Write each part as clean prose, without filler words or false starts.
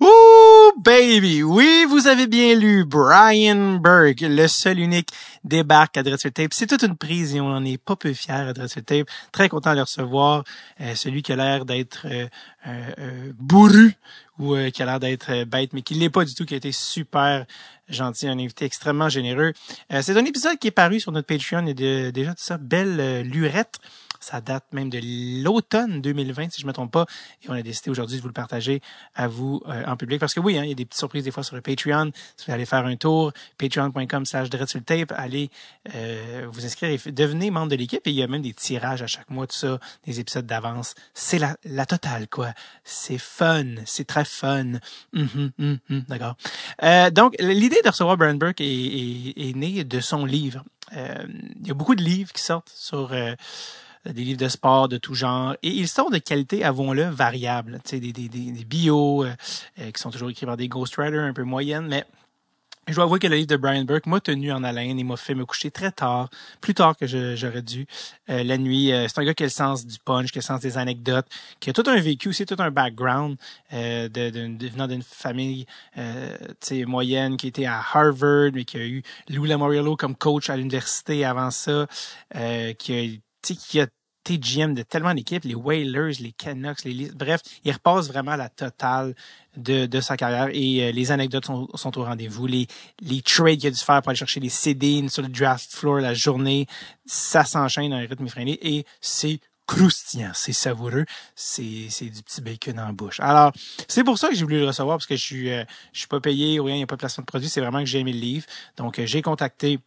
Ouh, baby! Oui, vous avez bien lu. Brian Burke, le seul unique, débarque à Dreadswell Tape. C'est toute une prise et on n'en est pas peu fiers à Dreadswell Tape. Très content de le recevoir. Celui qui a l'air d'être bourru ou qui a l'air d'être bête, mais qui l'est pas du tout, qui a été super gentil, un invité extrêmement généreux. C'est un épisode qui est paru sur notre Patreon et déjà tout ça, belle lurette. Ça date même de l'automne 2020, si je me trompe pas. Et on a décidé aujourd'hui de vous le partager à vous en public. Parce que oui, hein, il y a des petites surprises des fois sur le Patreon. Si vous allez faire un tour, patreon.com/dreadswelltape, allez vous inscrire et devenez membre de l'équipe. Et il y a même des tirages à chaque mois, tout ça, des épisodes d'avance. C'est la totale, quoi. C'est fun. C'est très fun. D'accord. Donc, l'idée de recevoir Brian Burke est née de son livre. Il y a beaucoup de livres qui sortent sur... des livres de sport de tout genre. Et ils sont de qualité, avouons-le, variable. Tu sais, des bios qui sont toujours écrits par des ghostwriters un peu moyennes, mais je dois avouer que le livre de Brian Burke m'a tenu en haleine et m'a fait me coucher très tard, plus tard que j'aurais dû, la nuit. C'est un gars qui a le sens du punch, qui a le sens des anecdotes, qui a tout un vécu aussi, tout un background, venant d'une famille moyenne, qui était à Harvard, mais qui a eu Lou Lamoriello comme coach à l'université avant ça, qui a été GM de tellement d'équipes, les Whalers, les Canucks, les Leafs, bref, il repasse vraiment la totale de sa carrière et les anecdotes sont au rendez-vous, les trades qu'il a dû faire pour aller chercher les CD sur le draft floor la journée, ça s'enchaîne à un rythme effréné et c'est croustillant, c'est savoureux, c'est du petit bacon en bouche. Alors, c'est pour ça que j'ai voulu le recevoir parce que je suis pas payé ou rien, il n'y a pas de placement de produit, c'est vraiment que j'ai aimé le livre. Donc, j'ai contacté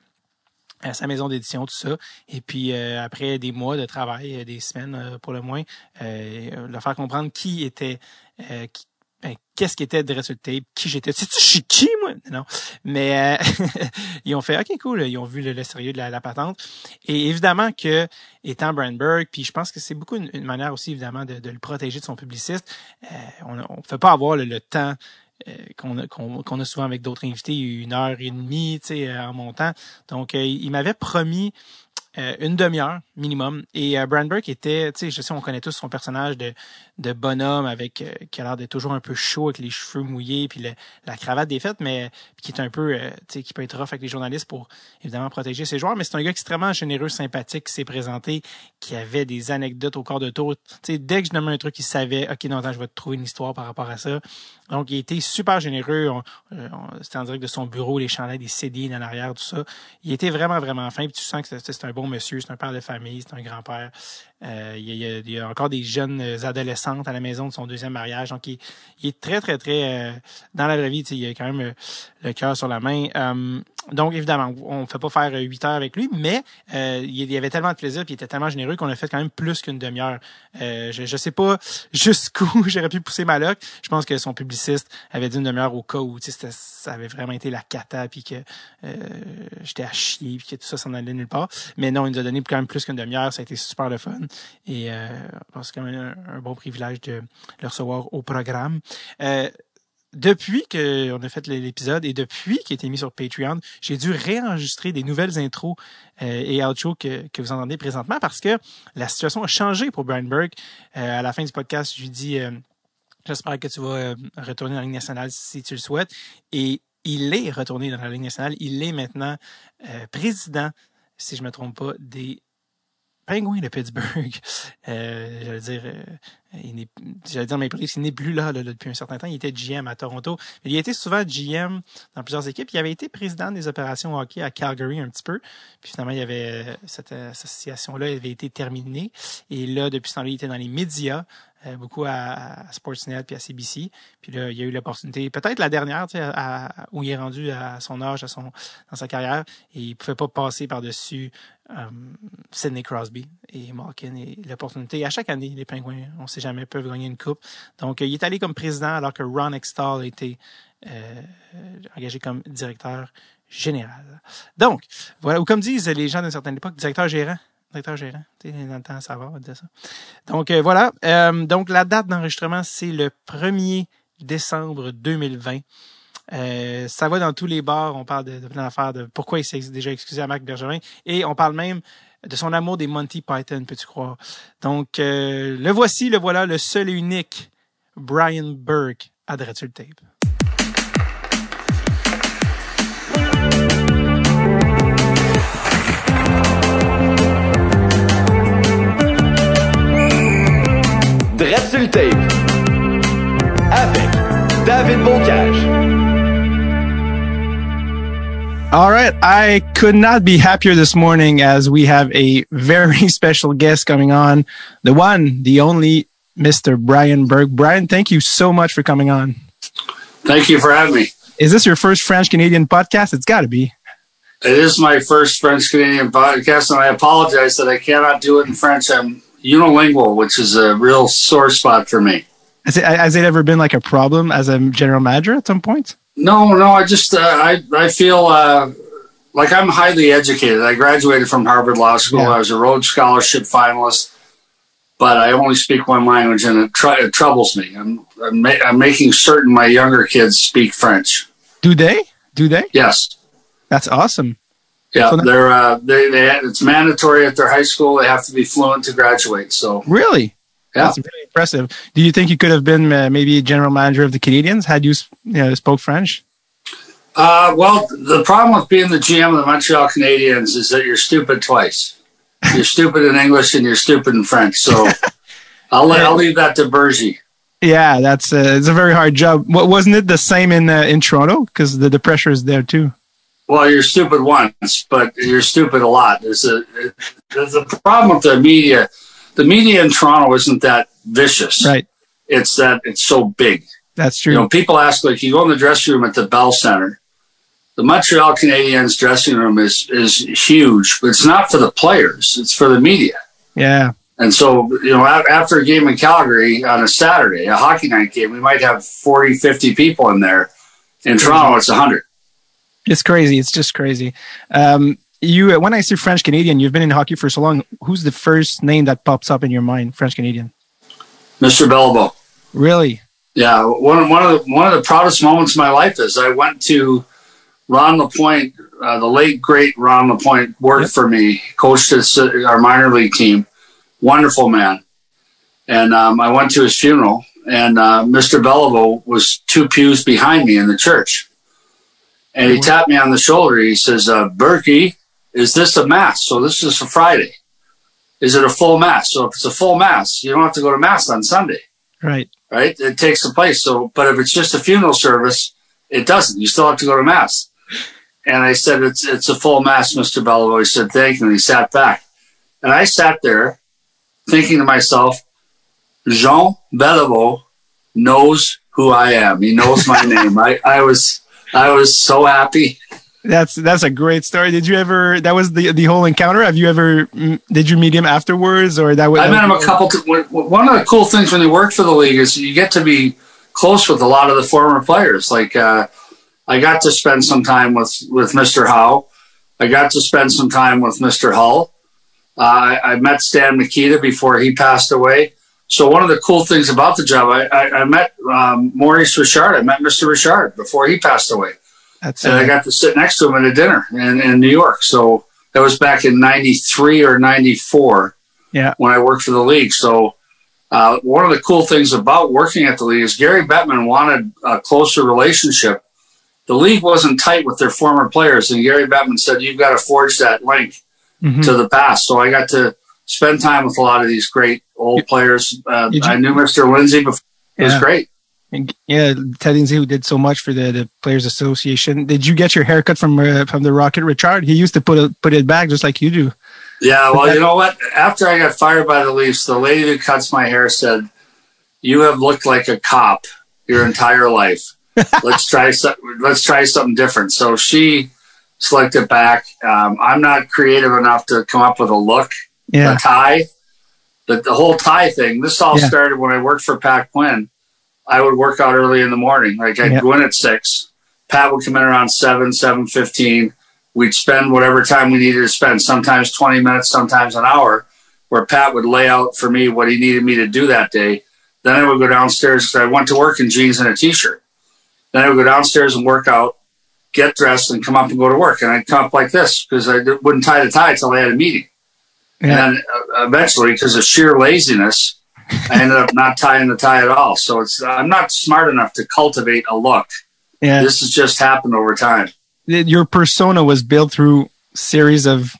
à sa maison d'édition, tout ça. Et puis, après des mois de travail, des semaines pour le moins, leur faire comprendre qui était... qu'est-ce qui était Dreadswell Tape, qui j'étais. Sais-tu, je suis qui, moi? Non. Mais ils ont fait « OK, cool ». Ils ont vu le sérieux de la patente. Et évidemment que, étant Brian Burke, puis je pense que c'est beaucoup une manière aussi, évidemment, de le protéger de son publiciste, on ne peut pas avoir le temps... qu'on a souvent avec d'autres invités, une heure et demie, tu sais, en montant. Donc, il m'avait promis une demi-heure minimum. Et Brian Burke était, tu sais, je sais, on connaît tous son personnage de bonhomme avec qui a l'air d'être toujours un peu chaud avec les cheveux mouillés puis la cravate défaite, mais qui est un peu, tu sais, qui peut être rough avec les journalistes pour évidemment protéger ses joueurs. Mais c'est un gars extrêmement généreux, sympathique, qui s'est présenté, qui avait des anecdotes au corps de tour. Tu sais, dès que je nommais un truc, il savait, OK, non, attends, je vais te trouver une histoire par rapport à ça. Donc, il était super généreux. C'était en direct de son bureau, les chandails, des CD en arrière, tout ça. Il était vraiment, vraiment fin. Puis tu sens que c'est un bon monsieur, c'est un père de famille, c'est un grand-père. Il y a encore des jeunes adolescentes à la maison de son deuxième mariage. Donc, il est très, très, très... dans la vraie vie, il a quand même le cœur sur la main. Donc, évidemment, on ne fait pas faire 8 heures avec lui, mais il y avait tellement de plaisir et il était tellement généreux qu'on a fait quand même plus qu'une demi-heure. Je sais pas jusqu'où j'aurais pu pousser ma loque. Je pense que son publiciste avait dit une demi-heure au cas où ça avait vraiment été la cata puis que j'étais à chier puis que tout ça s'en allait nulle part. Mais non, il nous a donné quand même plus qu'une demi-heure. Ça a été super le fun. Et c'est quand même un bon privilège de le recevoir au programme. Depuis qu'on a fait l'épisode et depuis qu'il a été mis sur Patreon, j'ai dû réenregistrer des nouvelles intros et outros que vous entendez présentement parce que la situation a changé pour Brian Burke. À la fin du podcast, je lui dis « J'espère que tu vas retourner dans la Ligue nationale si tu le souhaites. » Et il est retourné dans la Ligue nationale. Il est maintenant président, si je ne me trompe pas, des Penguin de Pittsburgh. J'allais dire Maple Leafs, il n'est plus là depuis un certain temps. Il était GM à Toronto. Mais il a été souvent GM dans plusieurs équipes. Il avait été président des opérations hockey à Calgary un petit peu. Puis finalement, il y avait cette association-là avait été terminée. Et là, depuis ce temps-là, il était dans les médias, beaucoup à Sportsnet puis à CBC. Puis là, il y a eu l'opportunité, peut-être la dernière, tu sais, où il est rendu à son âge, dans sa carrière. Et il pouvait pas passer par-dessus Sidney Crosby et Malkin et l'opportunité. À chaque année, les Penguins, on sait jamais, peuvent gagner une coupe. Donc, il est allé comme président alors que Ron Hextall a été engagé comme directeur général. Donc, voilà, ou comme disent les gens d'une certaine époque, directeur-gérant. Tu sais, dans le temps, ça va, on va dire ça. Donc, voilà. Donc, la date d'enregistrement, c'est le 1er décembre 2020. Ça va dans tous les bars. On parle de plein d'affaires, de pourquoi il s'est déjà excusé à Marc Bergevin. Et on parle même de son amour des Monty Python, peux-tu croire. Donc, le voici, le voilà, le seul et unique Brian Burke à Dreadswell Tape. Dreadswell Tape avec David Boncage. All right, I could not be happier this morning as we have a very special guest coming on, the one, the only, Mr. Brian Burke. Brian, thank you so much for coming on. Thank you for having me. Is this your first French-Canadian podcast? It's got to be. It is my first French-Canadian podcast, and I apologize that I cannot do it in French. I'm unilingual, which is a real sore spot for me. Has it ever been like a problem as a general manager at some point? No, I just, I feel like I'm highly educated. I graduated from Harvard Law School. Yeah. I was a Rhodes Scholarship finalist, but I only speak one language, and it troubles me. I'm making certain my younger kids speak French. Do they? Yes. That's awesome. Yeah, so it's mandatory at their high school. They have to be fluent to graduate. So really? Yeah. That's really impressive. Do you think you could have been maybe general manager of the Canadiens had you spoke French? Well, the problem with being the GM of the Montreal Canadiens is that you're stupid twice. You're stupid in English and you're stupid in French. So I'll leave that to Bergie. Yeah, that's it's a very hard job. Wasn't it the same in Toronto? Because the pressure is there too. Well, you're stupid once, but you're stupid a lot. There's a problem with the media. The media in Toronto isn't that vicious. Right. It's that it's so big. That's true. You know, people ask, like, you go in the dressing room at the Bell Center. The Montreal Canadiens dressing room is huge, but it's not for the players. It's for the media. Yeah. And so, you know, after a game in Calgary on a Saturday, a hockey night game, we might have 40, 50 people in there. In Toronto, it's 100. It's crazy. It's just crazy. You, when I say French Canadian, you've been in hockey for so long. Who's the first name that pops up in your mind, French Canadian? Mr. Belbeau. Really? Yeah. One of the proudest moments of my life is I went to Ron Lapointe. The late great Ron Lapointe worked for me, coached our minor league team. Wonderful man. And I went to his funeral, and Mr. Belbeau was two pews behind me in the church, and he tapped me on the shoulder. He says, "Berkey, is this a mass?" So this is for Friday. Is it a full mass? So if it's a full mass, you don't have to go to mass on Sunday. Right? It takes the place. So, but if it's just a funeral service, it doesn't. You still have to go to mass. And I said, it's a full mass, Mr. Bellevo. He said, thank you. And he sat back. And I sat there thinking to myself, Jean Bellevo knows who I am. He knows my name. I was so happy. That's a great story. Did you ever? That was the whole encounter. Have you ever? Did you meet him afterwards, or that? I met him a couple. One of the cool things when you work for the league is you get to be close with a lot of the former players. Like I got to spend some time with Mr. Howe. I got to spend some time with Mr. Hull. I met Stan Mikita before he passed away. So one of the cool things about the job, I met Maurice Richard. I met Mr. Richard before he passed away. And I got to sit next to him at a dinner in New York. So that was back in 93 or 94 when I worked for the league. So one of the cool things about working at the league is Gary Bettman wanted a closer relationship. The league wasn't tight with their former players, and Gary Bettman said, you've got to forge that link to the past. So I got to spend time with a lot of these great old players. I knew Mr. Lindsay before. It was great. Yeah, Ted Lindsay, who did so much for the Players Association. Did you get your haircut from the Rocket Richard? He used to put it back just like you do. Yeah, well, you know what? After I got fired by the Leafs, the lady who cuts my hair said, "You have looked like a cop your entire life. Let's try something different." So she slicked it back. I'm not creative enough to come up with a look, a tie, but the whole tie thing. This all started when I worked for Pat Quinn. I would work out early in the morning. Like I'd go in at 6. Pat would come in around 7:15. We'd spend whatever time we needed to spend, sometimes 20 minutes, sometimes an hour, where Pat would lay out for me what he needed me to do that day. Then I would go downstairs because I went to work in jeans and a T-shirt. Then I would go downstairs and work out, get dressed, and come up and go to work. And I'd come up like this because I wouldn't tie the tie until I had a meeting. Yeah. And eventually, because of sheer laziness, I ended up not tying the tie at all. So I'm not smart enough to cultivate a look. Yeah. This has just happened over time. Your persona was built through series of,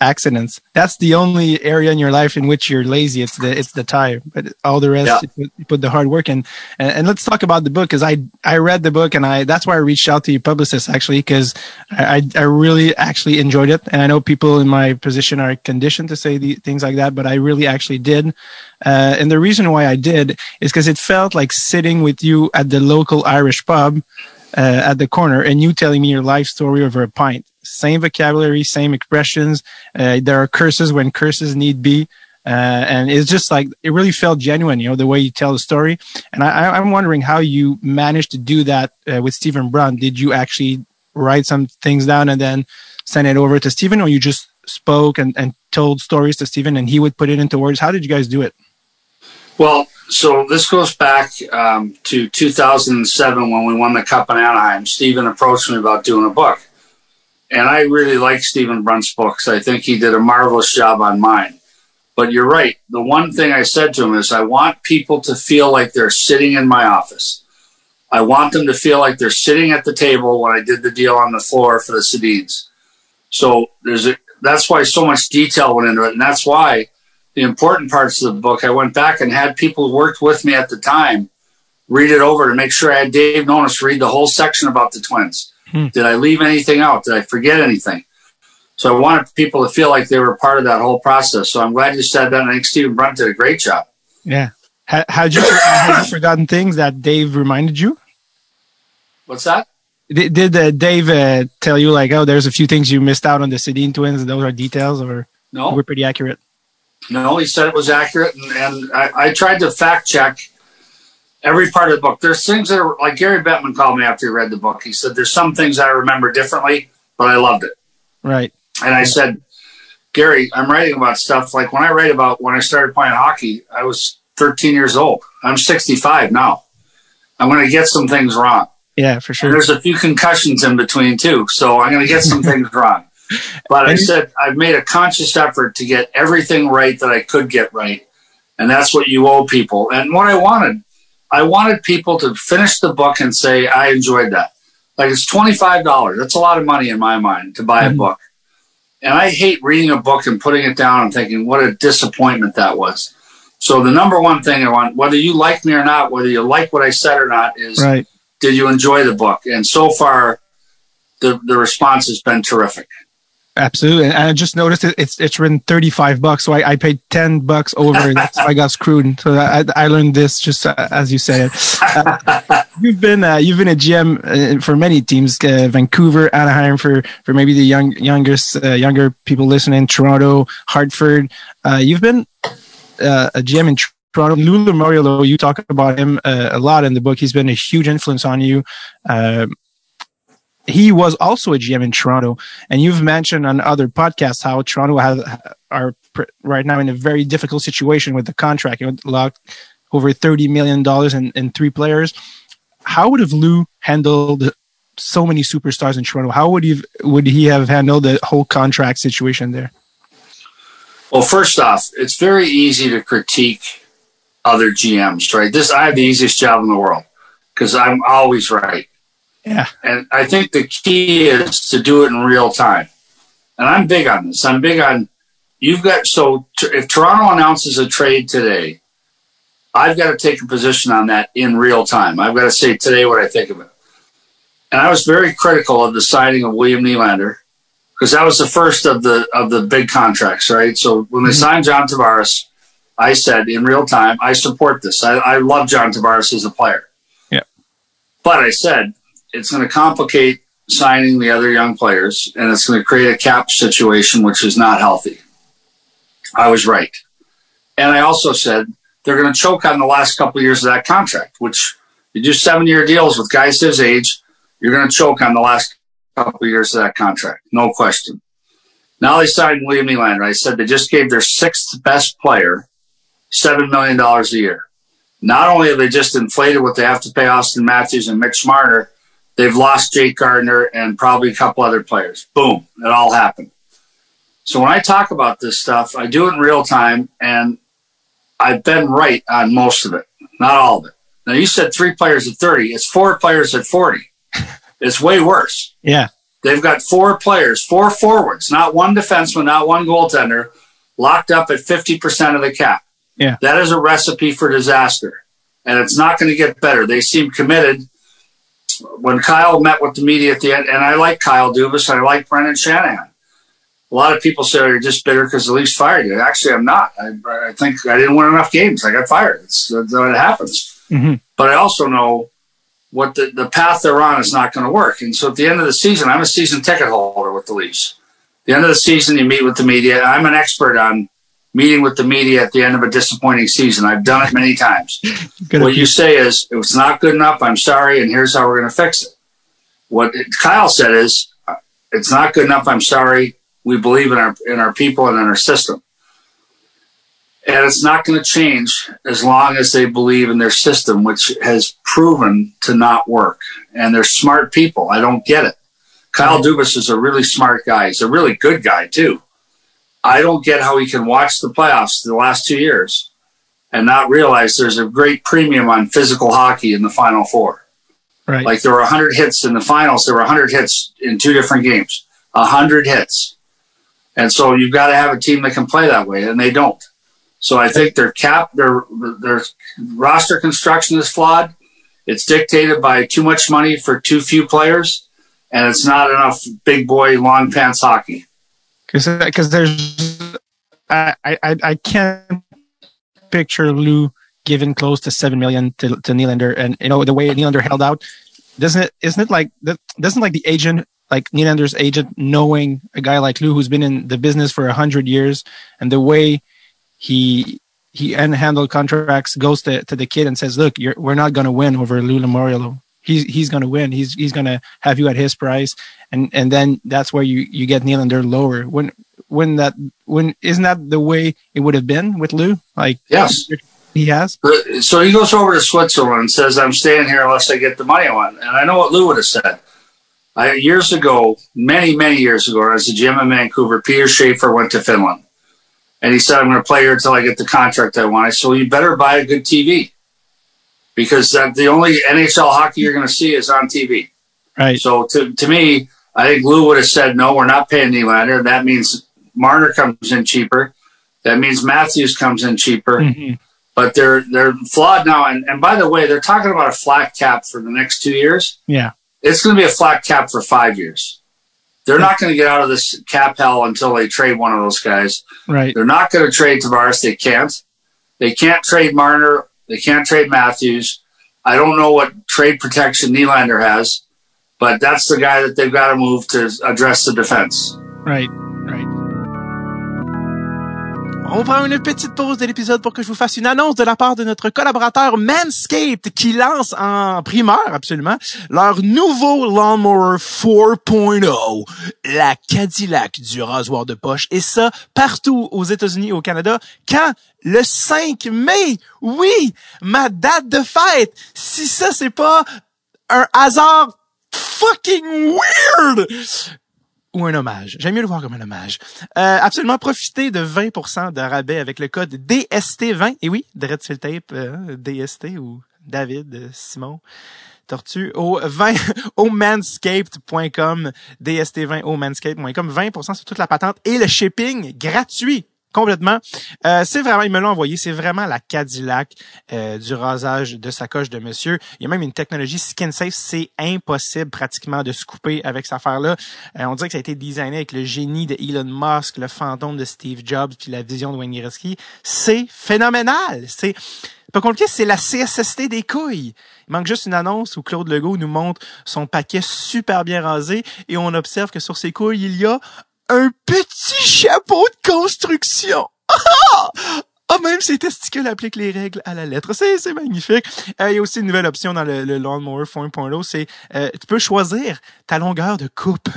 accidents. That's the only area in your life in which you're lazy. It's the tie, but all the rest, you put the hard work in. And let's talk about the book, because I read the book, and that's why I reached out to your publicist, actually, because I really actually enjoyed it. And I know people in my position are conditioned to say things like that, but I really actually did. And the reason why I did is because it felt like sitting with you at the local Irish pub at the corner, and you telling me your life story over a pint. Same vocabulary, same expressions. There are curses when curses need be. And it's just like, it really felt genuine, the way you tell the story. And I'm wondering how you managed to do that with Stephen Brown. Did you actually write some things down and then send it over to Stephen, or you just spoke and told stories to Stephen and he would put it into words? How did you guys do it? Well, so this goes back to 2007 when we won the Cup in Anaheim. Stephen approached me about doing a book. And I really like Stephen Brunt's books. I think he did a marvelous job on mine. But you're right. The one thing I said to him is I want people to feel like they're sitting in my office. I want them to feel like they're sitting at the table when I did the deal on the floor for the Sedins. So that's why so much detail went into it. And that's why the important parts of the book, I went back and had people who worked with me at the time read it over to make sure I had Dave Nonis read the whole section about the Twins. Did I leave anything out? Did I forget anything? So I wanted people to feel like they were part of that whole process. So I'm glad you said that. And I think Stephen Brunt did a great job. Yeah. Had you forgotten things that Dave reminded you? What's that? Did Dave tell you like, oh, there's a few things you missed out on the Sedin Twins, and those are details, or no? We're pretty accurate? No, he said it was accurate. And I tried to fact check every part of the book. There's things that are, like Gary Bettman called me after he read the book. He said, there's some things I remember differently, but I loved it. Right. And I said, Gary, I'm writing about stuff. Like when I write about when I started playing hockey, I was 13 years old. I'm 65 now. I'm going to get some things wrong. Yeah, for sure. And there's a few concussions in between too. So I'm going to get some things wrong. But I said, I've made a conscious effort to get everything right that I could get right. And that's what you owe people. And what I wanted people to finish the book and say, I enjoyed that. Like, it's $25. That's a lot of money in my mind to buy a book. And I hate reading a book and putting it down and thinking, what a disappointment that was. So the number one thing I want, whether you like me or not, whether you like what I said or not, is did you enjoy the book? And so far, the response has been terrific. Absolutely. And I just noticed it's written $35. So I paid $10 over it. So I got screwed. So I learned this just as you said it. You've been a GM for many teams, Vancouver, Anaheim, for maybe the younger people listening, Toronto, Hartford. You've been a GM in Toronto. Lou Lamoriello, you talk about him a lot in the book. He's been a huge influence on you. He was also a GM in Toronto, and you've mentioned on other podcasts how Toronto are right now in a very difficult situation with the contract. Locked over $30 million in three players. How would have Lou handled so many superstars in Toronto? How would he have handled the whole contract situation there? Well, first off, it's very easy to critique other GMs, right? I have the easiest job in the world because I'm always right. Yeah. And I think the key is to do it in real time. And I'm big on this. I'm big on if Toronto announces a trade today, I've got to take a position on that in real time. I've got to say today what I think of it. And I was very critical of the signing of William Nylander because that was the first of the big contracts, right? So when they signed John Tavares, I said in real time, I support this. I love John Tavares as a player. Yeah. But I said, it's going to complicate signing the other young players, and it's going to create a cap situation, which is not healthy. I was right. And I also said they're going to choke on the last couple of years of that contract, which you do 7-year deals with guys his age, you're going to choke on the last couple of years of that contract. No question. Now they signed William Nylander. I said they just gave their 6th best player $7 million a year. Not only have they just inflated what they have to pay Austin Matthews and Mitch Marner, they've lost Jake Gardner and probably a couple other players. Boom. It all happened. So when I talk about this stuff, I do it in real time. And I've been right on most of it, not all of it. Now, you said 3 players at 30. It's 4 players at 40. It's way worse. Yeah. They've got 4 players, 4 forwards, not one defenseman, not one goaltender, locked up at 50% of the cap. Yeah. That is a recipe for disaster, and it's not going to get better. They seem committed. When Kyle met with the media at the end, and I like Kyle Dubas, I like Brendan Shanahan. A lot of people say, oh, you're just bitter because the Leafs fired you. Actually, I'm not. I think I didn't win enough games. I got fired. It happens. Mm-hmm. But I also know what the path they're on is not going to work. And so at the end of the season, I'm a season ticket holder with the Leafs. At the end of the season, you meet with the media. I'm an expert on meeting with the media at the end of a disappointing season. I've done it many times. What you say is, it was not good enough, I'm sorry, and here's how we're going to fix it. What Kyle said is, it's not good enough, I'm sorry, we believe in our people and in our system. And it's not going to change as long as they believe in their system, which has proven to not work. And they're smart people. I don't get it. Kyle Dubas is a really smart guy. He's a really good guy, too. I don't get how he can watch the playoffs the last 2 years and not realize there's a great premium on physical hockey in the Final Four. Right. Like there were 100 hits in the finals. There were 100 hits in 2 different games. 100 hits. And so you've got to have a team that can play that way, and they don't. So I think their roster construction is flawed. It's dictated by too much money for too few players, and it's not enough big boy long pants hockey. Because there's, I can't picture Lou giving close to $7 million to Nylander, and you know the way Nylander held out, doesn't the agent, like Nylander's agent, knowing a guy like Lou who's been in the business for 100 years, and the way he handled contracts, goes to the kid and says, "Look, we're not going to win over Lou Lamoriello. He's going to win. He's going to have you at his price." And then that's where you get Nylander lower. When isn't that the way it would have been with Lou? Like, yes, he has. So he goes over to Switzerland and says, "I'm staying here unless I get the money I want." And I know what Lou would have said. Years ago, many years ago, I was a GM in Vancouver. Peter Schaefer went to Finland, and he said, "I'm going to play here until I get the contract I want." I said, "Well, you better buy a good TV." Because the only NHL hockey you're going to see is on TV. Right. So to me, I think Lou would have said, no, we're not paying Nylander. That means Marner comes in cheaper. That means Matthews comes in cheaper. Mm-hmm. But they're flawed now. And by the way, they're talking about a flat cap for the next 2 years. Yeah. It's going to be a flat cap for 5 years. They're not going to get out of this cap hell until they trade one of those guys. Right. They're not going to trade Tavares. They can't. They can't trade Marner. They can't trade Matthews. I don't know what trade protection Nylander has, but that's the guy that they've got to move to address the défense. Right, right. On prend une petite pause de l'épisode pour que je vous fasse une annonce de la part de notre collaborateur Manscaped qui lance en primeur, absolument, leur nouveau Lawnmower 4.0, la Cadillac du rasoir de poche, et ça partout aux États-Unis et au Canada, quand le 5 mai, oui, ma date de fête. Si ça, c'est pas un hasard fucking weird! Ou un hommage. J'aime mieux le voir comme un hommage. Absolument, profitez de 20% de rabais avec le code DST20. Et oui, Dreadswell Tape, DST ou David, Simon, Tortue, au manscaped.com, DST20 au manscaped.com, 20% sur toute la patente et le shipping gratuit. Complètement. C'est vraiment, ils me l'ont envoyé, c'est vraiment la Cadillac du rasage de sacoche de monsieur. Il y a même une technologie skin safe, c'est impossible pratiquement de se couper avec cette affaire-là. On dirait que ça a été designé avec le génie de Elon Musk, le fantôme de Steve Jobs, puis la vision de Wayne Gretzky. C'est phénoménal! C'est pas compliqué, c'est la CSST des couilles. Il manque juste une annonce où Claude Legault nous montre son paquet super bien rasé et on observe que sur ses couilles, il y a un petit chapeau de construction. Ah, même ses testicules appliquent les règles à la lettre. C'est magnifique. Il y a aussi une nouvelle option dans le Lawnmower 4.0. C'est tu peux choisir ta longueur de coupe,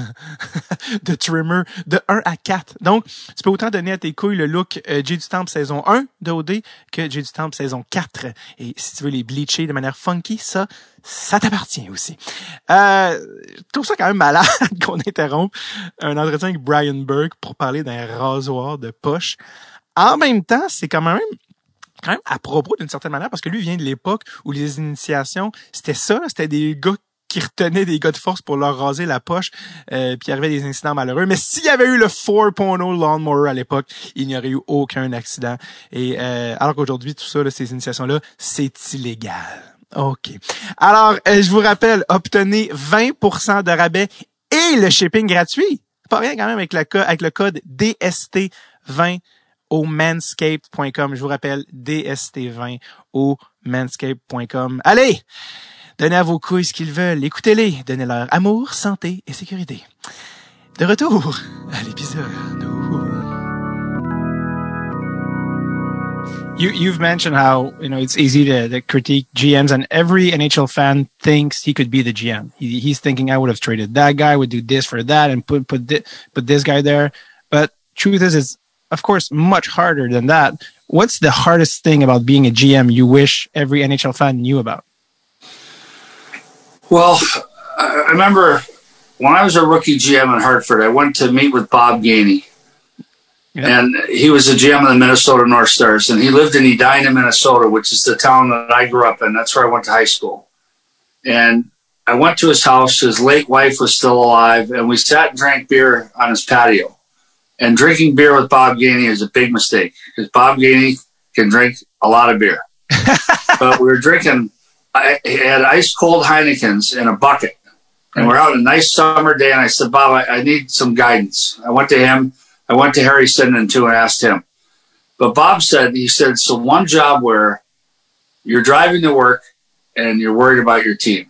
de trimmer, de 1 à 4. Donc, tu peux autant donner à tes couilles le look J du Temple saison 1 de OD que J du Temple saison 4. Et si tu veux les bleacher de manière funky, ça t'appartient aussi. Je trouve ça quand même malade qu'on interrompe un entretien avec Brian Burke pour parler d'un rasoir de poche. En même temps, c'est quand même quand même à propos d'une certaine manière, parce que lui vient de l'époque où les initiations, c'était ça, c'était des gars qui retenaient des gars de force pour leur raser la poche, puis il arrivait des incidents malheureux. Mais s'il y avait eu le 4.0 lawnmower à l'époque, il n'y aurait eu aucun accident. Et alors qu'aujourd'hui, tout ça, là, ces initiations-là, c'est illégal. OK. Alors, je vous rappelle, obtenez 20% de rabais et le shipping gratuit. C'est pas rien quand même avec le code DST20 au manscaped.com. Je vous rappelle, DST20 au manscaped.com. Allez! Donnez à vos couilles ce qu'ils veulent. Écoutez-les. Donnez leur amour, santé et sécurité. De retour à l'épisode. You've mentioned how, you know, it's easy to critique GMs, and every NHL fan thinks he could be the GM. He's thinking, I would have traded that guy, would do this for that, and put this guy there. But truth is, it's of course much harder than that. What's the hardest thing about being a GM you wish every NHL fan knew about? Well, I remember when I was a rookie GM in Hartford, I went to meet with Bob Gainey. Yeah. And he was a GM of the Minnesota North Stars, and he lived in Edina, Minnesota, which is the town that I grew up in. That's where I went to high school. And I went to his house. His late wife was still alive, and we sat and drank beer on his patio. And drinking beer with Bob Gainey is a big mistake, because Bob Gainey can drink a lot of beer. But we were drinking. I had ice-cold Heinekens in a bucket, and we're out on a nice summer day, and I said, Bob, I need some guidance. I went to him. I went to Harry Sinden, too, and asked him. But Bob said, he said, so one job where you're driving to work and you're worried about your team.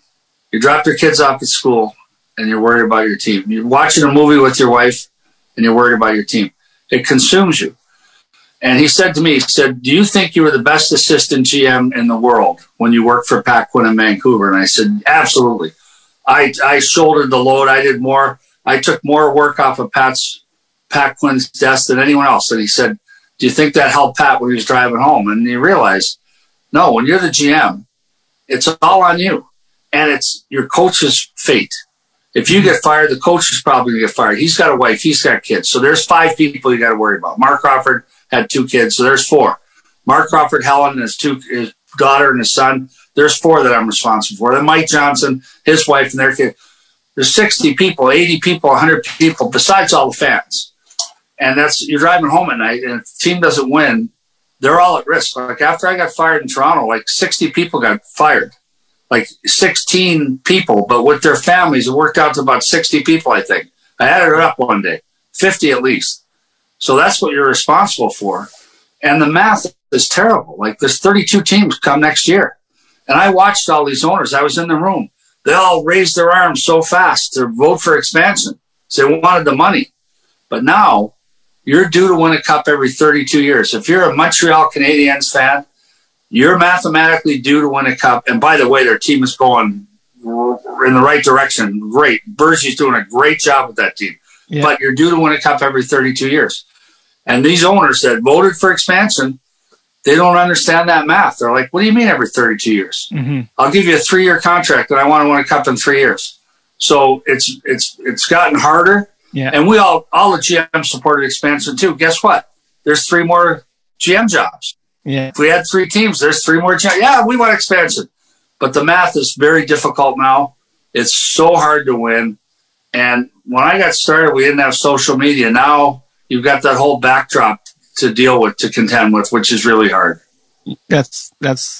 You drop your kids off at school and you're worried about your team. You're watching a movie with your wife and you're worried about your team. It consumes you. And he said to me, he said, do you think you were the best assistant GM in the world when you worked for Pat Quinn in Vancouver? And I said, absolutely. I shouldered the load. I did more. I took more work off of Pat Quinn's desk than anyone else. And he said, do you think that helped Pat when he was driving home? And he realized, no, when you're the GM, it's all on you. And it's your coach's fate. If you get fired, the coach is probably going to get fired. He's got a wife. He's got kids. So there's 5 people you got to worry about. Mark Crawford had 2 kids. So there's 4. Mark Crawford, Helen, and his daughter and his son. There's 4 that I'm responsible for. Then Mike Johnson, his wife, and their kid. There's 60 people, 80 people, 100 people, besides all the fans. And that's, you're driving home at night, and if the team doesn't win, they're all at risk. Like, after I got fired in Toronto, like 60 people got fired. Like 16 people, but with their families, it worked out to about 60 people, I think. I added it up one day, 50 at least. So that's what you're responsible for. And the math is terrible. Like, there's 32 teams come next year. And I watched all these owners. I was in the room. They all raised their arms so fast to vote for expansion. So they wanted the money. But now, you're due to win a cup every 32 years. If you're a Montreal Canadiens fan, you're mathematically due to win a cup. And by the way, their team is going in the right direction. Great. Bergev's doing a great job with that team. Yeah. But you're due to win a cup every 32 years. And these owners that voted for expansion, they don't understand that math. They're like, what do you mean every 32 years? Mm-hmm. I'll give you a 3-year contract, and I want to win a cup in 3 years. So it's gotten harder. Yeah. And we all the GM supported expansion too. Guess what? There's 3 more GM jobs. Yeah. If we had 3 teams, there's 3 more GM. Yeah, we want expansion. But the math is very difficult now. It's so hard to win. And when I got started, we didn't have social media. Now you've got that whole backdrop to deal with, to contend with, which is really hard. That's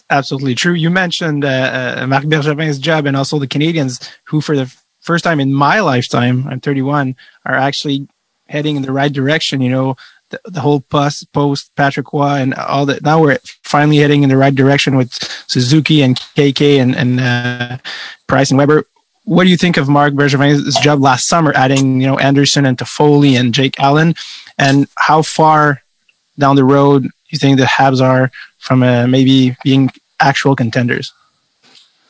absolutely true. You mentioned Marc Bergevin's job, and also the Canadiens, who for the first time in my lifetime, I'm 31, are actually heading in the right direction. You know, the whole post Patrick Roy and all that. Now we're finally heading in the right direction with Suzuki and KK and Price and Weber. What do you think of Marc Bergevin's job last summer, adding, you know, Anderson and Toffoli and Jake Allen? And how far down the road do you think the Habs are from maybe being actual contenders?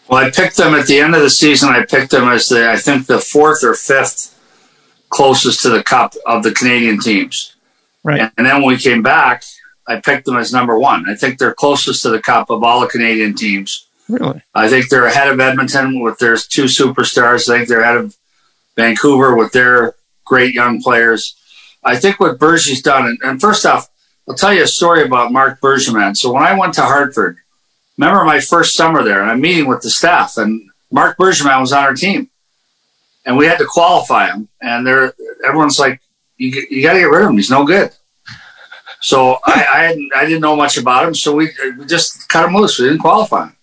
Well, I picked them at the end of the season. I picked them as the 4th or 5th closest to the cup of the Canadian teams. Right. And then when we came back, I picked them as number 1. I think they're closest to the cup of all the Canadian teams. Really? I think they're ahead of Edmonton with their 2 superstars. I think they're ahead of Vancouver with their great young players. I think what Bergevin's done, and first off, I'll tell you a story about Marc Bergevin. So when I went to Hartford, remember my first summer there, and I'm meeting with the staff, and Marc Bergevin was on our team. And we had to qualify him. And everyone's like, you got to get rid of him. He's no good. So I didn't know much about him, so we just cut him loose. We didn't qualify him.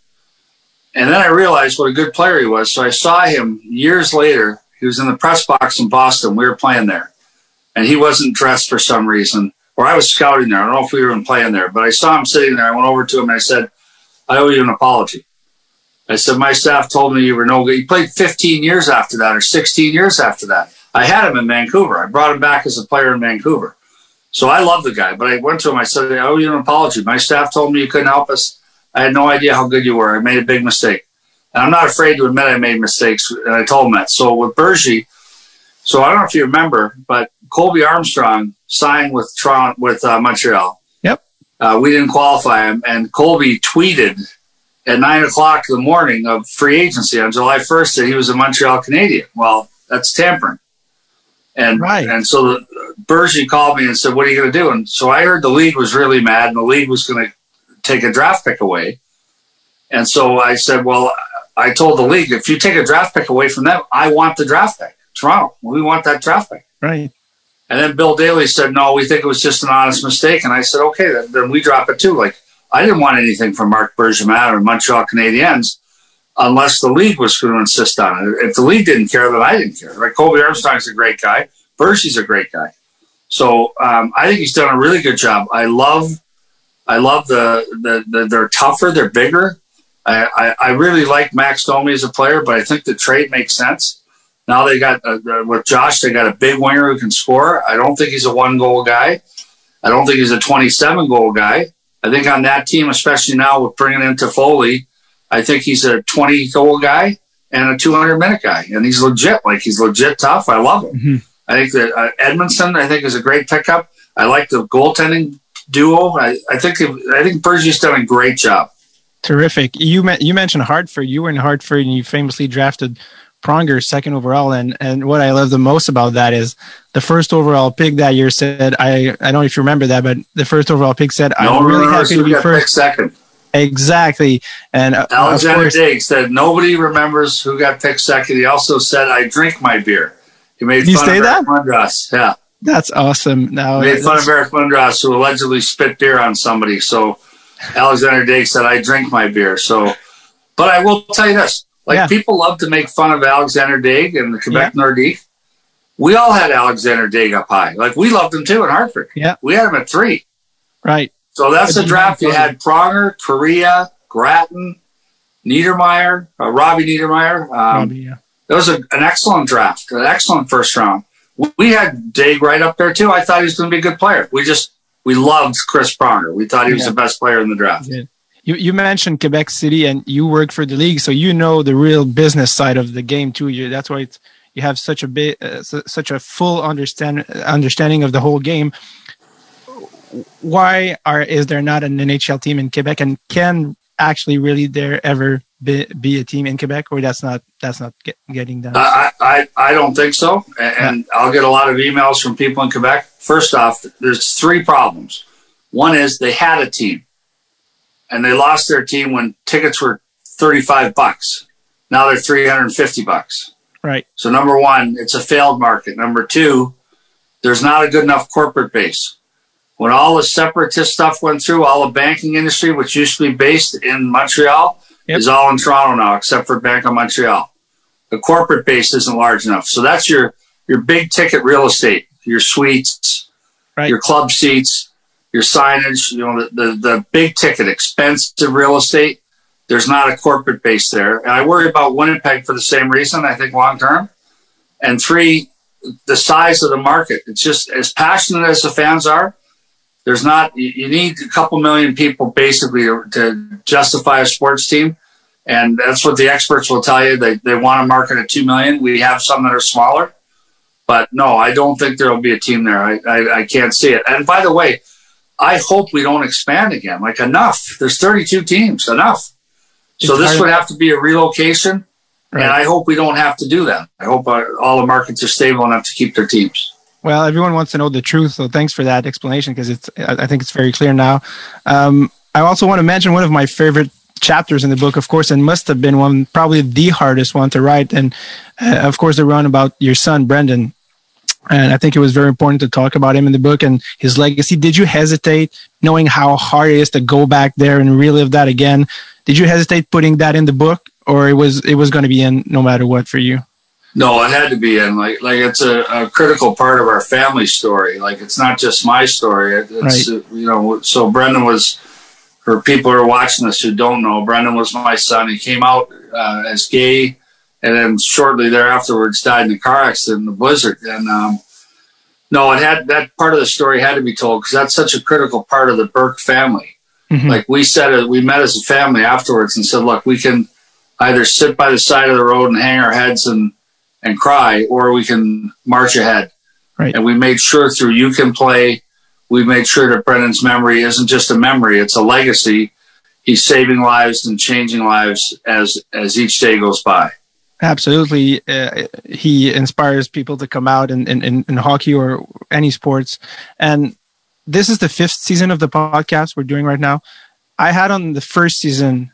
And then I realized what a good player he was. So I saw him years later. He was in the press box in Boston. We were playing there. And he wasn't dressed for some reason. Or I was scouting there. I don't know if we were even playing there. But I saw him sitting there. I went over to him and I said, I owe you an apology. I said, my staff told me you were no good. He played 15 years after that or 16 years after that. I had him in Vancouver. I brought him back as a player in Vancouver. So I love the guy. But I went to him. I said, I owe you an apology. My staff told me you couldn't help us. I had no idea how good you were. I made a big mistake. And I'm not afraid to admit I made mistakes. And I told him that. So with Bergie, so I don't know if you remember, but Colby Armstrong signed with Toronto, with Montreal. Yep. We didn't qualify him. And Colby tweeted at 9 o'clock in the morning of free agency on July 1st that he was a Montreal Canadian. Well, that's tampering. And right. And so Bergie called me and said, what are you going to do? And so I heard the league was really mad and the league was going to take a draft pick away. And so I said, well, I told the league, if you take a draft pick away from them, I want the draft pick. Toronto, we want that draft pick. Right. And then Bill Daly said, no, we think it was just an honest mistake. And I said, okay, then we drop it too. Like, I didn't want anything from Marc Bergevin or Montreal Canadiens unless the league was going to insist on it. If the league didn't care, then I didn't care. Like, Colby Armstrong's a great guy. Bergie's a great guy. So I think he's done a really good job. I love the they're tougher, they're bigger. I really like Max Domi as a player, but I think the trade makes sense. Now they got with Josh, they got a big winger who can score. I don't think he's a one-goal guy. I don't think he's a 27-goal guy. I think on that team, especially now with bringing in Toffoli, I think he's a 20-goal guy and a 200-minute guy, and he's legit. Like, he's legit tough. I love him. Mm-hmm. I think that Edmondson, I think, is a great pickup. I like the goaltending duo. I think Bergier's done a great job. Terrific. You mentioned Hartford. You were in Hartford, and you famously drafted Pronger second overall. And what I love the most about that is the first overall pick that year said, I don't know if you remember that, but the first overall pick said, I'm really happy to be first. Second. Exactly. And Alexander Daigle said, nobody remembers who got picked second. He also said, I drink my beer. He made fun of Eric Mundras. Yeah. That's awesome. Now, he made fun of Eric Mundras, who allegedly spit beer on somebody. So Alexander Daigle said, I drink my beer. So, but I will tell you this. Like, yeah. People love to make fun of Alexander Daigle and the Quebec Nordiques. We all had Alexander Daigle up high. Like, we loved him, too, in Hartford. Yeah. We had him at 3. Right. So that's the draft. You had Pronger, Correa, Gratton, Niedermeyer, Robbie Niedermeyer. That was an excellent draft, an excellent first round. We had Daigle right up there, too. I thought he was going to be a good player. We loved Chris Pronger. We thought he was the best player in the draft. Yeah. You mentioned Quebec City, and you work for the league, so you know the real business side of the game too. That's why you have such a big, such a full understanding of the whole game. Why is there not an NHL team in Quebec, and can actually really there ever be a team in Quebec, or that's not getting done? I don't think so, and I'll get a lot of emails from people in Quebec. First off, there's three problems. One is they had a team. And they lost their team when tickets were $35. Now they're $350. Right. So number one, it's a failed market. Number two, there's not a good enough corporate base. When all the separatist stuff went through, all the banking industry, which used to be based in Montreal, is all in Toronto now, except for Bank of Montreal. The corporate base isn't large enough. So that's your big ticket real estate, your suites, your club seats, your signage, you know, the big ticket, expensive real estate. There's not a corporate base there. And I worry about Winnipeg for the same reason, I think, long term. And three, the size of the market. It's just as passionate as the fans are. There's not, you need a couple million people basically to justify a sports team. And that's what the experts will tell you. They want to market at 2 million. We have some that are smaller. But no, I don't think there will be a team there. I can't see it. And by the way, I hope we don't expand again. Like, enough. There's 32 teams. Enough. So this would have to be a relocation, and I hope we don't have to do that. I hope all the markets are stable enough to keep their teams. Well, everyone wants to know the truth, so thanks for that explanation, because I think it's very clear now. I also want to mention one of my favorite chapters in the book, of course, and must have been one, probably the hardest one to write. And of course, the run about your son, Brendan. And I think it was very important to talk about him in the book and his legacy. Did you hesitate, knowing how hard it is to go back there and relive that again? Did you hesitate putting that in the book, or it was going to be in no matter what for you? No, it had to be in. Like it's a critical part of our family story. Like, it's not just my story. It's right. You know, so Brendan was, for people who are watching this who don't know, Brendan was my son. He came out as gay, and then shortly thereafter died in a car accident in the blizzard. And no, it had, that part of the story had to be told, because that's such a critical part of the Burke family. Mm-hmm. Like, we met as a family afterwards and said, look, we can either sit by the side of the road and hang our heads and cry, or we can march ahead. Right. And we made sure through You Can Play, we made sure that Brendan's memory isn't just a memory, it's a legacy. He's saving lives and changing lives as each day goes by. Absolutely. He inspires people to come out in hockey or any sports. And this is the 5th season of the podcast we're doing right now. I had on the first season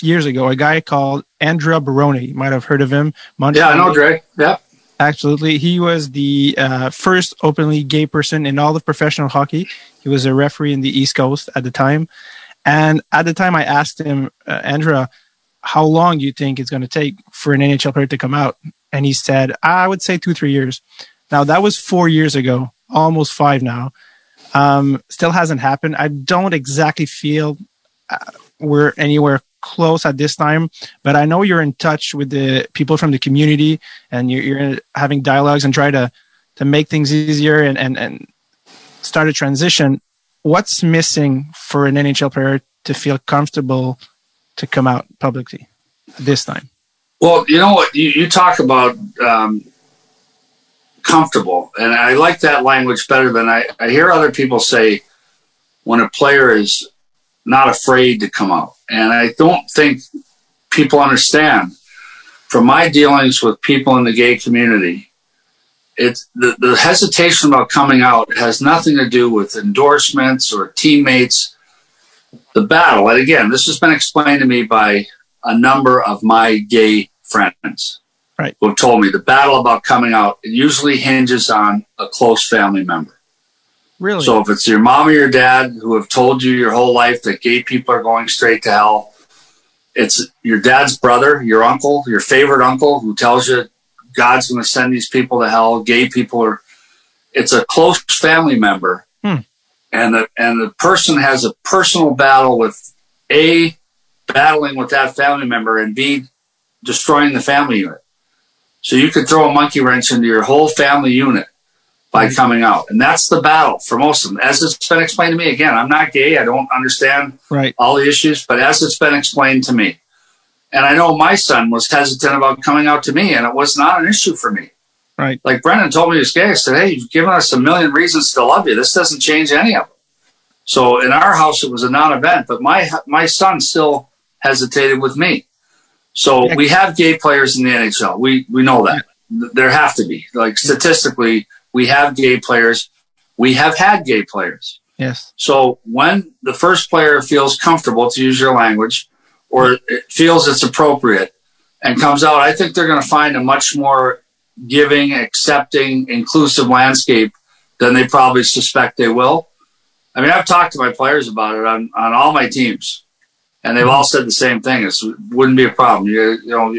years ago a guy called Andrea Baroni. You might have heard of him. Montreal. Yeah, I know Dre. Yeah. Absolutely. He was the first openly gay person in all of professional hockey. He was a referee in the East Coast at the time. And at the time I asked him, Andrea, how long do you think it's going to take for an NHL player to come out? And he said, I would say 2-3 years. Now, that was 4 years ago, almost 5 now. Still hasn't happened. I don't exactly feel we're anywhere close at this time, but I know you're in touch with the people from the community, and you're having dialogues and try to make things easier and start a transition. What's missing for an NHL player to feel comfortable to come out publicly this time? Well, you know what, you talk about comfortable, and I like that language better than I hear other people say when a player is not afraid to come out. And I don't think people understand. From my dealings with people in the gay community, it's the hesitation about coming out has nothing to do with endorsements or teammates. The battle, and again, this has been explained to me by a number of my gay friends, right, who told me the battle about coming out, it usually hinges on a close family member. Really? So if it's your mom or your dad who have told you your whole life that gay people are going straight to hell, it's your dad's brother, your uncle, your favorite uncle who tells you God's going to send these people to hell, gay people are, it's a close family member. And the person has a personal battle with A, battling with that family member, and B, destroying the family unit. So you could throw a monkey wrench into your whole family unit by coming out. And that's the battle for most of them. As it's been explained to me, again, I'm not gay. I don't understand all the issues, but as it's been explained to me. And I know my son was hesitant about coming out to me, and it was not an issue for me. Right. Like, Brendan told me he was gay. I said, hey, you've given us a million reasons to love you. This doesn't change any of them. So in our house, it was a non-event, but my son still hesitated with me. So we have gay players in the NHL. We know that. There have to be. Like, statistically, we have gay players. We have had gay players. Yes. So when the first player feels comfortable, to use your language, or feels it's appropriate and comes out, I think they're going to find a much more giving, accepting, inclusive landscape than they probably suspect they will. I mean, I've talked to my players about it on all my teams, and they've all said the same thing. It wouldn't be a problem. You know,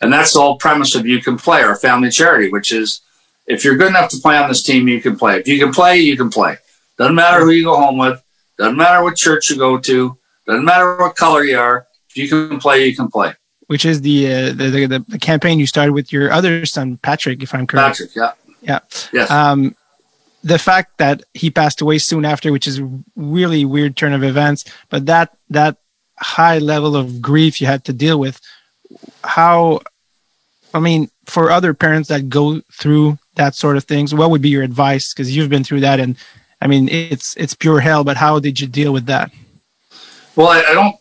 and that's the whole premise of You Can Play, our family charity, which is if you're good enough to play on this team, you can play. If you can play, you can play. Doesn't matter who you go home with. Doesn't matter what church you go to. Doesn't matter what color you are. If you can play, you can play. Which is the campaign you started with your other son, Patrick, if I'm correct. Patrick, yeah. Yes. The fact that he passed away soon after, which is a really weird turn of events, but that high level of grief you had to deal with, how, I mean, for other parents that go through that sort of things, what would be your advice? Because you've been through that, and I mean, it's pure hell, but how did you deal with that? Well,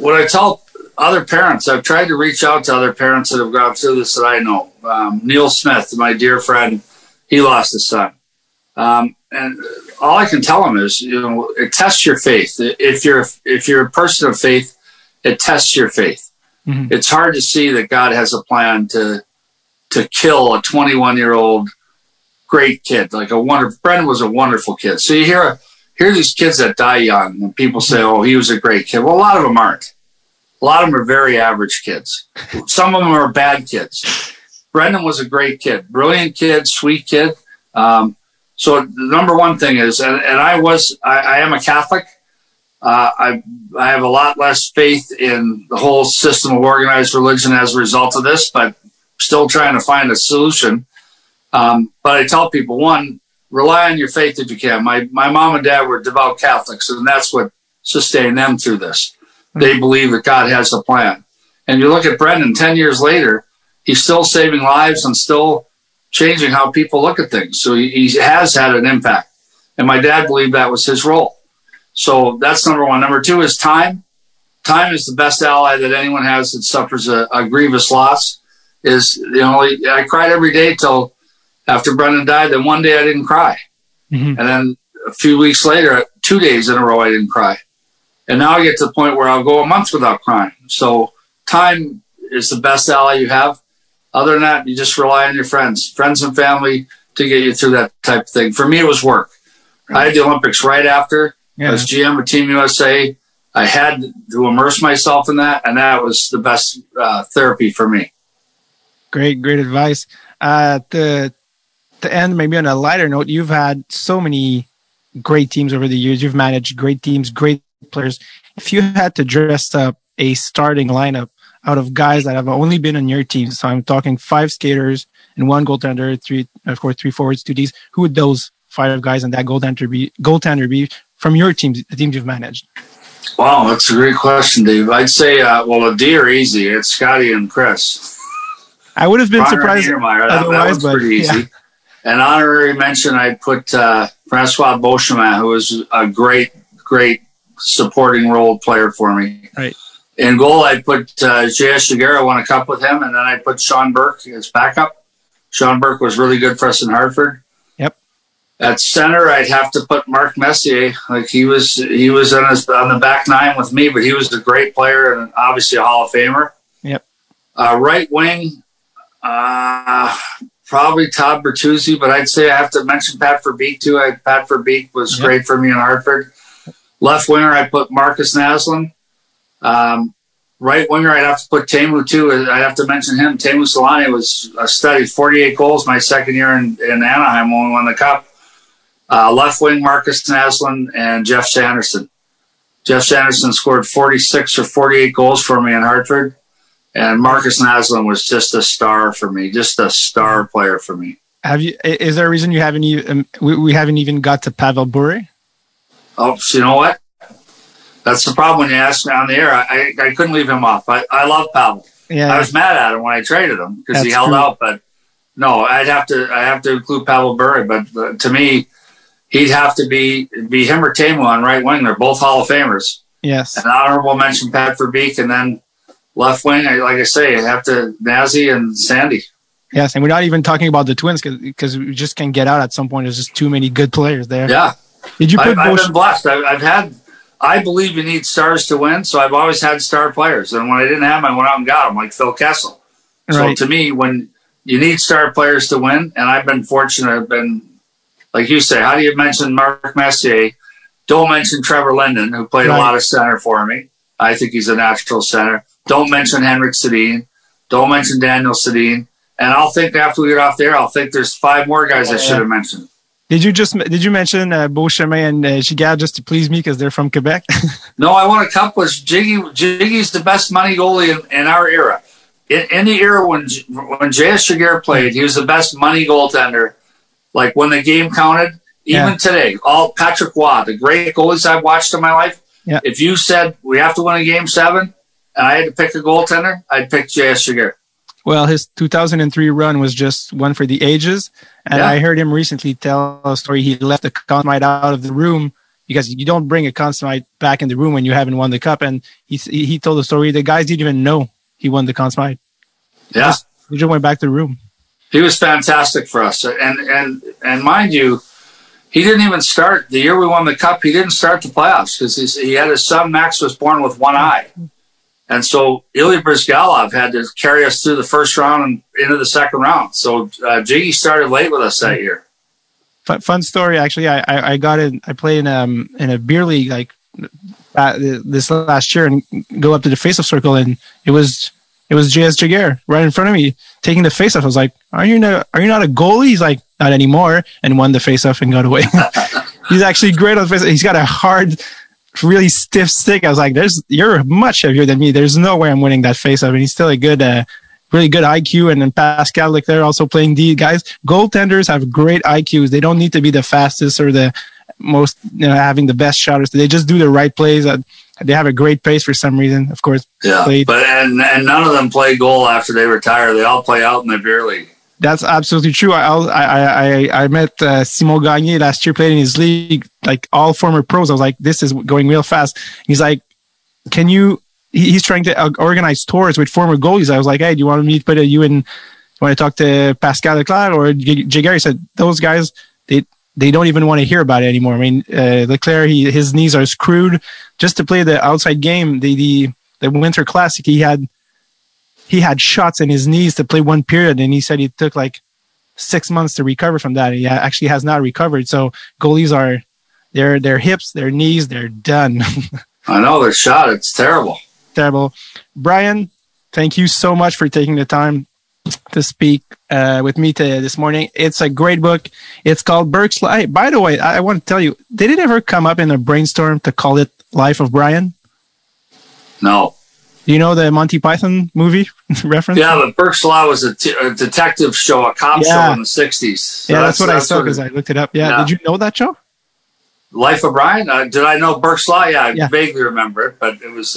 what I tell other parents, I've tried to reach out to other parents that have gone through this that I know. Neil Smith, my dear friend, He lost his son. And all I can tell him is, you know, it tests your faith. If you're a person of faith, it tests your faith. Mm-hmm. It's hard to see that God has a plan to kill a 21-year-old great kid. Brendan was a wonderful kid. So you hear these kids that die young, and people say, oh, he was a great kid. Well, a lot of them aren't. A lot of them are very average kids. Some of them are bad kids. Brendan was a great kid, brilliant kid, sweet kid. So the number one thing is, and I am a Catholic. I have a lot less faith in the whole system of organized religion as a result of this, but still trying to find a solution. But I tell people, one, rely on your faith that you can. My mom and dad were devout Catholics, and that's what sustained them through this. They believe that God has a plan. And you look at Brendan 10 years later, he's still saving lives and still changing how people look at things. So he has had an impact. And my dad believed that was his role. So that's number one. Number two is time. Time is the best ally that anyone has that suffers a grievous loss. I cried every day till after Brendan died. Then one day I didn't cry. Mm-hmm. And then a few weeks later, 2 days in a row, I didn't cry. And now I get to the point where I'll go a month without crying. So time is the best ally you have. Other than that, you just rely on your friends and family to get you through that type of thing. For me, it was work. Right. I had the Olympics right after. Yeah. I was GM of Team USA. I had to immerse myself in that, and that was the best therapy for me. Great advice. To end maybe on a lighter note, you've had so many great teams over the years. You've managed great teams, great players. If you had to dress up a starting lineup out of guys that have only been on your team, so I'm talking 5 skaters and 1 goaltender, 3 forwards, 2 Ds, who would those 5 guys and that goaltender be from your teams, the teams you've managed? Wow, that's a great question, Dave. I'd say, a D are easy. It's Scotty and Chris. I would have been surprised otherwise, but pretty easy. Yeah. An honorary mention, I'd put Francois Beauchemin, who was a great supporting role player for me. Right. In goal, I put J.S. Giguère. I won a cup with him, and then I put Sean Burke as backup. Sean Burke was really good for us in Hartford. Yep. At center, I'd have to put Mark Messier. He was on the back nine with me, but he was a great player and obviously a Hall of Famer. Yep. Right wing, probably Todd Bertuzzi, but I'd say I have to mention Pat Verbeek too. Pat Verbeek was great for me in Hartford. Left winger, I put Marcus Naslund. Right winger, I'd have to put Teemu too. I'd have to mention him. Teemu Selanne was a study, 48 goals my second year in Anaheim when we won the Cup. Left wing, Marcus Naslund and Geoff Sanderson. Geoff Sanderson scored 46 or 48 goals for me in Hartford. And Marcus Naslund was just a star for me, just a star player for me. Is there a reason you haven't even, we haven't even got to Pavel Bure? Oh, so you know what? That's the problem when you ask me on the air. I couldn't leave him off. I love Pavel. Yeah. I was mad at him when I traded him because he held out. But no, I have to include Pavel Bure. But to me, he'd have to be him or Teemu on right wing. They're both Hall of Famers. Yes. An honorable mention, Pat Verbeek, and then left wing. Like I say, I'd have to Nazzy and Sandy. Yes, and we're not even talking about the Twins because we just can't get out at some point. There's just too many good players there. Yeah. Did you put I've been blessed. I believe you need stars to win, so I've always had star players. And when I didn't have them, I went out and got them, like Phil Kessel. Right. So to me, when you need star players to win, and I've been fortunate, I've been, like you say, how do you mention Mark Messier? Don't mention Trevor Linden, who played a lot of center for me. I think he's a natural center. Don't mention Henrik Sedin. Don't mention Daniel Sedin. And I'll think after we get off there, I'll think there's 5 more guys I should have mentioned. Did you mention Beauchemin and Giguère just to please me because they're from Quebec? No, I won a cup with Jiggy. Jiggy's the best money goalie in our era. In the era when J.S. Giguère played, he was the best money goaltender. Like when the game counted, even today, all Patrick Waugh, the great goalies I've watched in my life. Yeah. If you said we have to win a game 7, and I had to pick a goaltender, I'd pick J.S. Giguère. Well, his 2003 run was just one for the ages. And I heard him recently tell a story. He left a Conn Smythe out of the room because you don't bring a Conn Smythe back in the room when you haven't won the cup. And he told the story. The guys didn't even know he won the Conn Smythe. Yeah. He just went back to the room. He was fantastic for us. And mind you, he didn't even start the year we won the cup. He didn't start the playoffs because he had his son Max was born with one eye. And so Ilya Brizgalov had to carry us through the first round and into the second round. So Jiggy started late with us that year. Fun story, actually. I got in. I played in a beer league like this last year and go up to the face-off circle, and it was J.S. Giguère right in front of me taking the face-off. I was like, "Are you not a goalie?" He's like, "Not anymore," and won the face-off and got away. He's actually great on the face-off. He's got a hard, really stiff stick. I was like, you're much heavier than me. There's no way I'm winning that face-off. And he's still a good, really good IQ. And then Pascal Leclaire also playing D. Guys, goaltenders have great IQs. They don't need to be the fastest or the most, having the best shotters. They just do the right plays. They have a great pace for some reason, of course. Yeah, but none of them play goal after they retire. They all play out in the beer league. That's absolutely true. I met Simon Gagné last year, played in his league, like all former pros. I was like, this is going real fast. He's like, he's trying to organize tours with former goalies. I was like, hey, do you want me to put you in, want to talk to Pascal Leclaire or Giguère? He said, those guys, they don't even want to hear about it anymore. I mean, Leclaire, his knees are screwed. Just to play the outside game, the Winter Classic, he had shots in his knees to play one period, and he said it took like 6 months to recover from that. He actually has not recovered. So goalies are, their hips, their knees, they're done. I know, their shot, it's terrible. Terrible. Brian, thank you so much for taking the time to speak with me this morning. It's a great book. It's called Burke's Life. By the way, I want to tell you, did it ever come up in a brainstorm to call it Life of Brian? No. You know the Monty Python movie reference? Yeah, but Burke's Law was a detective show, a cop show in the 60s. So yeah, that's what I saw because I looked it up. Yeah. Did you know that show? Life of Brian? Did I know Burke's Law? Yeah, I vaguely remember it, but it was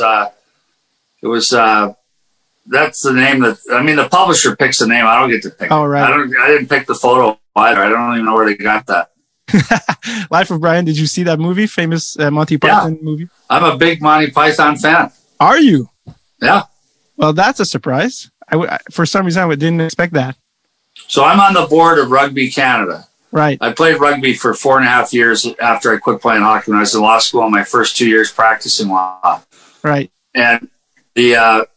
that's the name the publisher picks the name. I don't get to pick it. Oh, right. I didn't pick the photo either. I don't even know where they got that. Life of Brian, did you see that movie? Famous Monty Python movie? I'm a big Monty Python fan. Are you? Yeah. Well, that's a surprise. For some reason, I didn't expect that. So I'm on the board of Rugby Canada. Right. I played rugby for 4.5 years after I quit playing hockey when I was in law school, and my first 2 years practicing law. Right. And I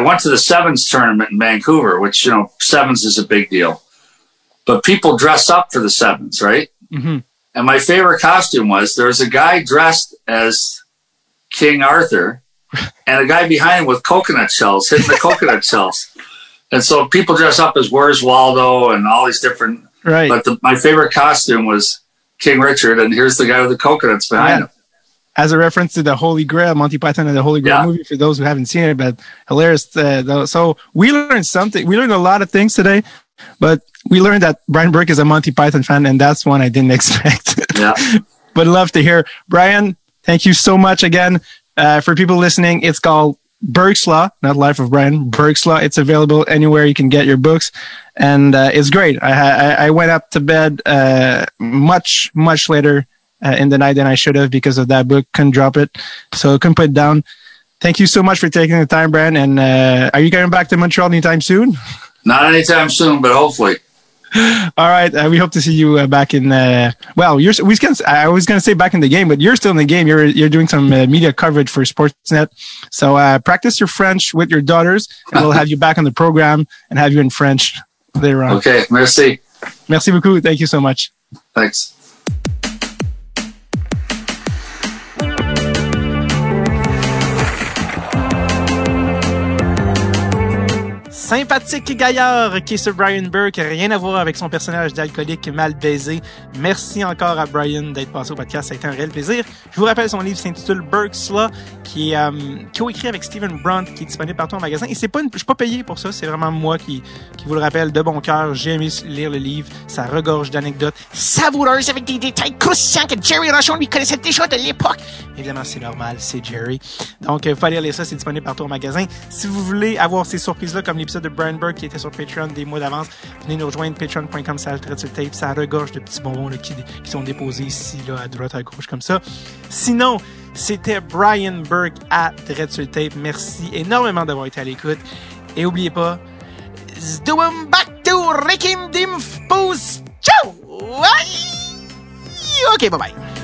went to the Sevens tournament in Vancouver, which, Sevens is a big deal. But people dress up for the Sevens, right? Mm-hmm. And my favorite costume was, there was a guy dressed as King Arthur, and a guy behind him with coconut shells, hitting the coconut shells. And so people dress up as Where's Waldo and all these different... Right. But my favorite costume was King Richard, and here's the guy with the coconuts behind him. As a reference to the Holy Grail, Monty Python and the Holy Grail movie, for those who haven't seen it, but hilarious. So we learned something. We learned a lot of things today, but we learned that Brian Burke is a Monty Python fan, and that's one I didn't expect. Yeah. But love to hear. Brian, thank you so much again. For people listening, it's called Burke's Law, not Life of Brian, Burke's Law. It's available anywhere you can get your books. And it's great. I went up to bed much, much later in the night than I should have because of that book. Couldn't drop it. So I couldn't put it down. Thank you so much for taking the time, Brian. And are you coming back to Montreal anytime soon? Not anytime soon, but hopefully. All right. We hope to see you back in. I was going to say back in the game, but you're still in the game. You're doing some media coverage for Sportsnet. So practice your French with your daughters, and we'll have you back on the program and have you in French later on. Okay. Merci. Merci beaucoup. Thank you so much. Thanks. Sympathique Gaillard qui est sur Brian Burke, rien à voir avec son personnage d'alcoolique mal baisé. Merci encore à Brian d'être passé au podcast, ça a été un réel plaisir. Je vous rappelle, son livre s'intitule Burke's Law, qui est co-écrit avec Stephen Brunt, qui est disponible partout en magasin. Et je suis pas payé pour ça, c'est vraiment moi qui vous le rappelle de bon cœur. J'ai aimé lire le livre, ça regorge d'anecdotes savoureuses avec des détails croustillants que Jerry Rochon lui connaissait déjà de l'époque. Évidemment, c'est normal, c'est Jerry. Donc, vous pouvez aller lire ça, c'est disponible partout en magasin. Si vous voulez avoir ces surprises-là, comme l'épisode de Brian Burke qui était sur Patreon des mois d'avance, venez nous rejoindre patreon.com/Dreadswell Tape. Ça regorge de petits bonbons là, qui sont déposés ici là, à droite à gauche comme ça. Sinon, c'était Brian Burke à Dreadswell Tape. Merci énormément d'avoir été à l'écoute et n'oubliez pas, do 'em back to Urekim Dimf Pouce. Ciao! Ouais! OK, bye-bye.